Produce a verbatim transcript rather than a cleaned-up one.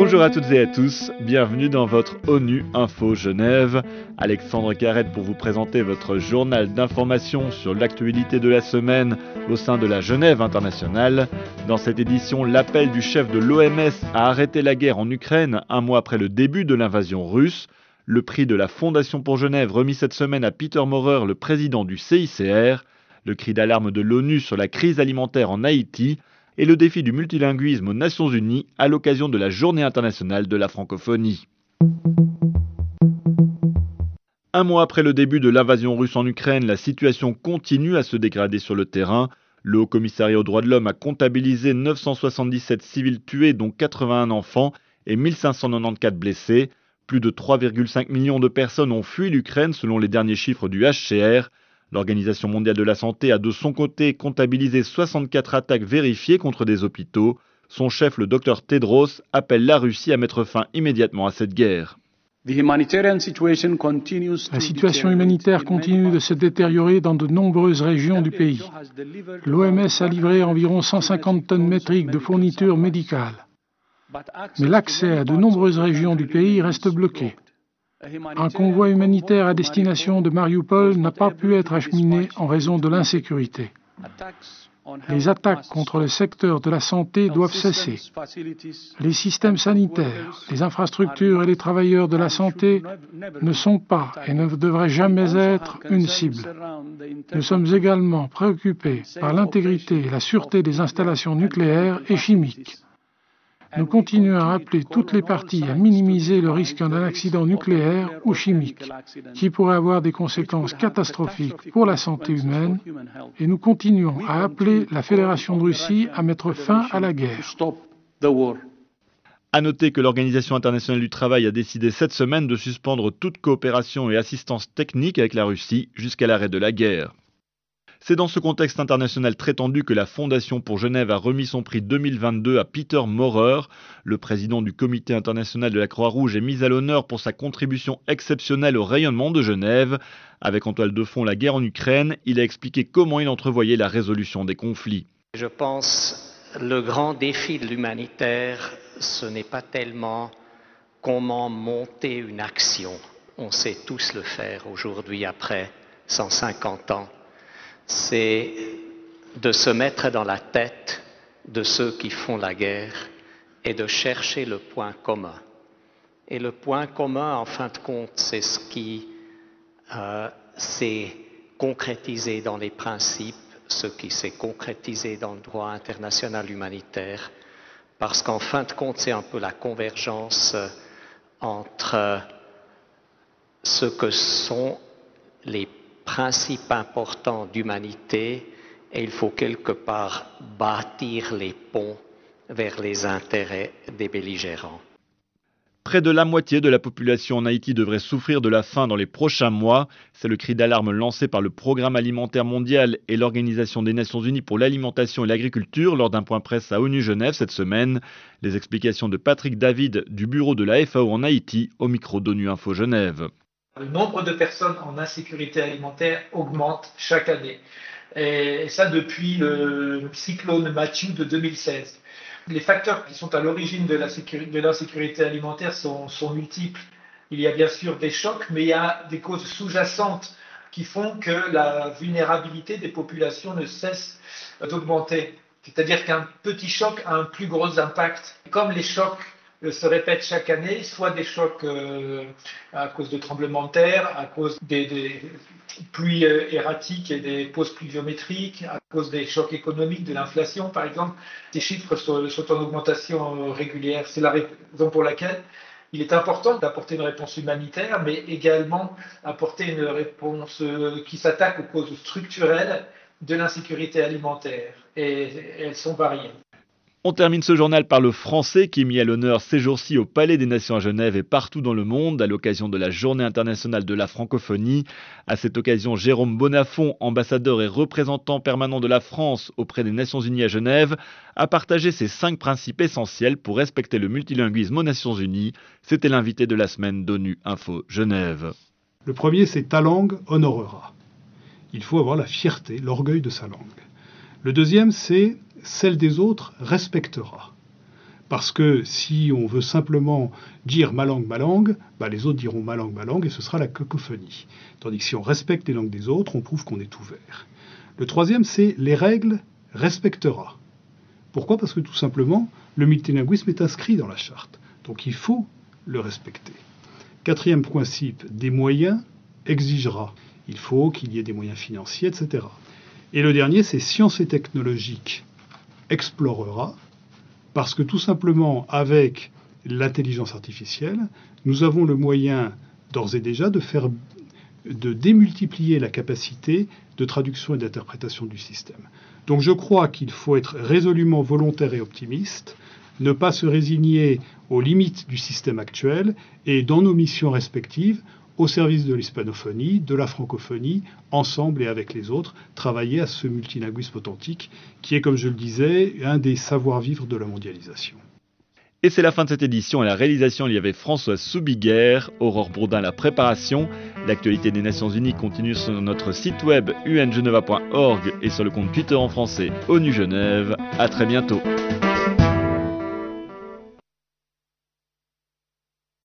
Bonjour à toutes et à tous, bienvenue dans votre ONU Info Genève. Alexandre Carrette pour vous présenter votre journal d'information sur l'actualité de la semaine au sein de la Genève internationale. Dans cette édition, l'appel du chef de l'O M S à arrêter la guerre en Ukraine un mois après le début de l'invasion russe. Le prix de la Fondation pour Genève remis cette semaine à Peter Maurer, le président du C I C R. Le cri d'alarme de l'ONU sur la crise alimentaire en Haïti. Et le défi du multilinguisme aux Nations Unies à l'occasion de la Journée internationale de la francophonie. Un mois après le début de l'invasion russe en Ukraine, la situation continue à se dégrader sur le terrain. Le Haut-Commissariat aux droits de l'homme a comptabilisé neuf cent soixante-dix-sept civils tués, dont quatre-vingt-un enfants et mille cinq cent quatre-vingt-quatorze blessés. Plus de trois virgule cinq millions de personnes ont fui l'Ukraine selon les derniers chiffres du H C R. L'Organisation mondiale de la santé a de son côté comptabilisé soixante-quatre attaques vérifiées contre des hôpitaux. Son chef, le docteur Tedros, appelle la Russie à mettre fin immédiatement à cette guerre. La situation humanitaire continue de se détériorer dans de nombreuses régions du pays. L'O M S a livré environ cent cinquante tonnes métriques de fournitures médicales. Mais l'accès à de nombreuses régions du pays reste bloqué. Un convoi humanitaire à destination de Mariupol n'a pas pu être acheminé en raison de l'insécurité. Les attaques contre le secteur de la santé doivent cesser. Les systèmes sanitaires, les infrastructures et les travailleurs de la santé ne sont pas et ne devraient jamais être une cible. Nous sommes également préoccupés par l'intégrité et la sûreté des installations nucléaires et chimiques. Nous continuons à appeler toutes les parties à minimiser le risque d'un accident nucléaire ou chimique, qui pourrait avoir des conséquences catastrophiques pour la santé humaine, et nous continuons à appeler la Fédération de Russie à mettre fin à la guerre. À noter que l'Organisation internationale du travail a décidé cette semaine de suspendre toute coopération et assistance technique avec la Russie jusqu'à l'arrêt de la guerre. C'est dans ce contexte international très tendu que la Fondation pour Genève a remis son prix deux mille vingt-deux à Peter Maurer. Le président du Comité international de la Croix-Rouge est mis à l'honneur pour sa contribution exceptionnelle au rayonnement de Genève. Avec en toile de fond la guerre en Ukraine, il a expliqué comment il entrevoyait la résolution des conflits. Je pense que le grand défi de l'humanitaire, ce n'est pas tellement comment monter une action. On sait tous le faire aujourd'hui après cent cinquante ans. C'est de se mettre dans la tête de ceux qui font la guerre et de chercher le point commun. Et le point commun, en fin de compte, c'est ce qui euh, s'est concrétisé dans les principes, ce qui s'est concrétisé dans le droit international humanitaire, parce qu'en fin de compte, c'est un peu la convergence entre ce que sont les principe important d'humanité, et il faut quelque part bâtir les ponts vers les intérêts des belligérants. Près de la moitié de la population en Haïti devrait souffrir de la faim dans les prochains mois. C'est le cri d'alarme lancé par le Programme alimentaire mondial et l'Organisation des Nations Unies pour l'alimentation et l'agriculture lors d'un point presse à ONU Genève cette semaine. Les explications de Patrick David du bureau de la F A O en Haïti au micro d'ONU Info Genève. Le nombre de personnes en insécurité alimentaire augmente chaque année. Et ça depuis le cyclone Matthew de deux mille seize. Les facteurs qui sont à l'origine de, la sécurité, de l'insécurité alimentaire sont, sont multiples. Il y a bien sûr des chocs, mais il y a des causes sous-jacentes qui font que la vulnérabilité des populations ne cesse d'augmenter. C'est-à-dire qu'un petit choc a un plus gros impact. Comme les chocs se répètent chaque année, soit des chocs euh, à cause de tremblements de terre, à cause des, des pluies erratiques et des pauses pluviométriques, à cause des chocs économiques, de l'inflation par exemple. Ces chiffres sont, sont en augmentation régulière. C'est la raison pour laquelle il est important d'apporter une réponse humanitaire, mais également apporter une réponse qui s'attaque aux causes structurelles de l'insécurité alimentaire. Et, et elles sont variées. On termine ce journal par le français qui est mis à l'honneur ces jours-ci au Palais des Nations à Genève et partout dans le monde à l'occasion de la Journée internationale de la francophonie. À cette occasion, Jérôme Bonafond, ambassadeur et représentant permanent de la France auprès des Nations Unies à Genève, a partagé ses cinq principes essentiels pour respecter le multilinguisme aux Nations Unies. C'était l'invité de la semaine d'ONU Info Genève. Le premier, c'est ta langue honorera. Il faut avoir la fierté, l'orgueil de sa langue. Le deuxième, c'est celle des autres respectera. Parce que si on veut simplement dire ma langue, ma langue, bah les autres diront ma langue, ma langue, et ce sera la cacophonie. Tandis que si on respecte les langues des autres, on prouve qu'on est ouvert. Le troisième, c'est les règles respectera. Pourquoi? Parce que tout simplement, le multilinguisme est inscrit dans la charte. Donc il faut le respecter. Quatrième principe, des moyens exigera. Il faut qu'il y ait des moyens financiers, et cetera. Et le dernier, c'est science et technologique explorera. Parce que tout simplement, avec l'intelligence artificielle, nous avons le moyen d'ores et déjà de, faire, de démultiplier la capacité de traduction et d'interprétation du système. Donc je crois qu'il faut être résolument volontaire et optimiste, ne pas se résigner aux limites du système actuel et dans nos missions respectives, au service de l'hispanophonie, de la francophonie, ensemble et avec les autres, travailler à ce multilinguisme authentique qui est, comme je le disais, un des savoir-vivre de la mondialisation. Et c'est la fin de cette édition. À la réalisation, il y avait Françoise Soubiguer, Aurore Bourdin à la préparation. L'actualité des Nations Unies continue sur notre site web u n geneva point org et sur le compte Twitter en français ONU Genève. À très bientôt.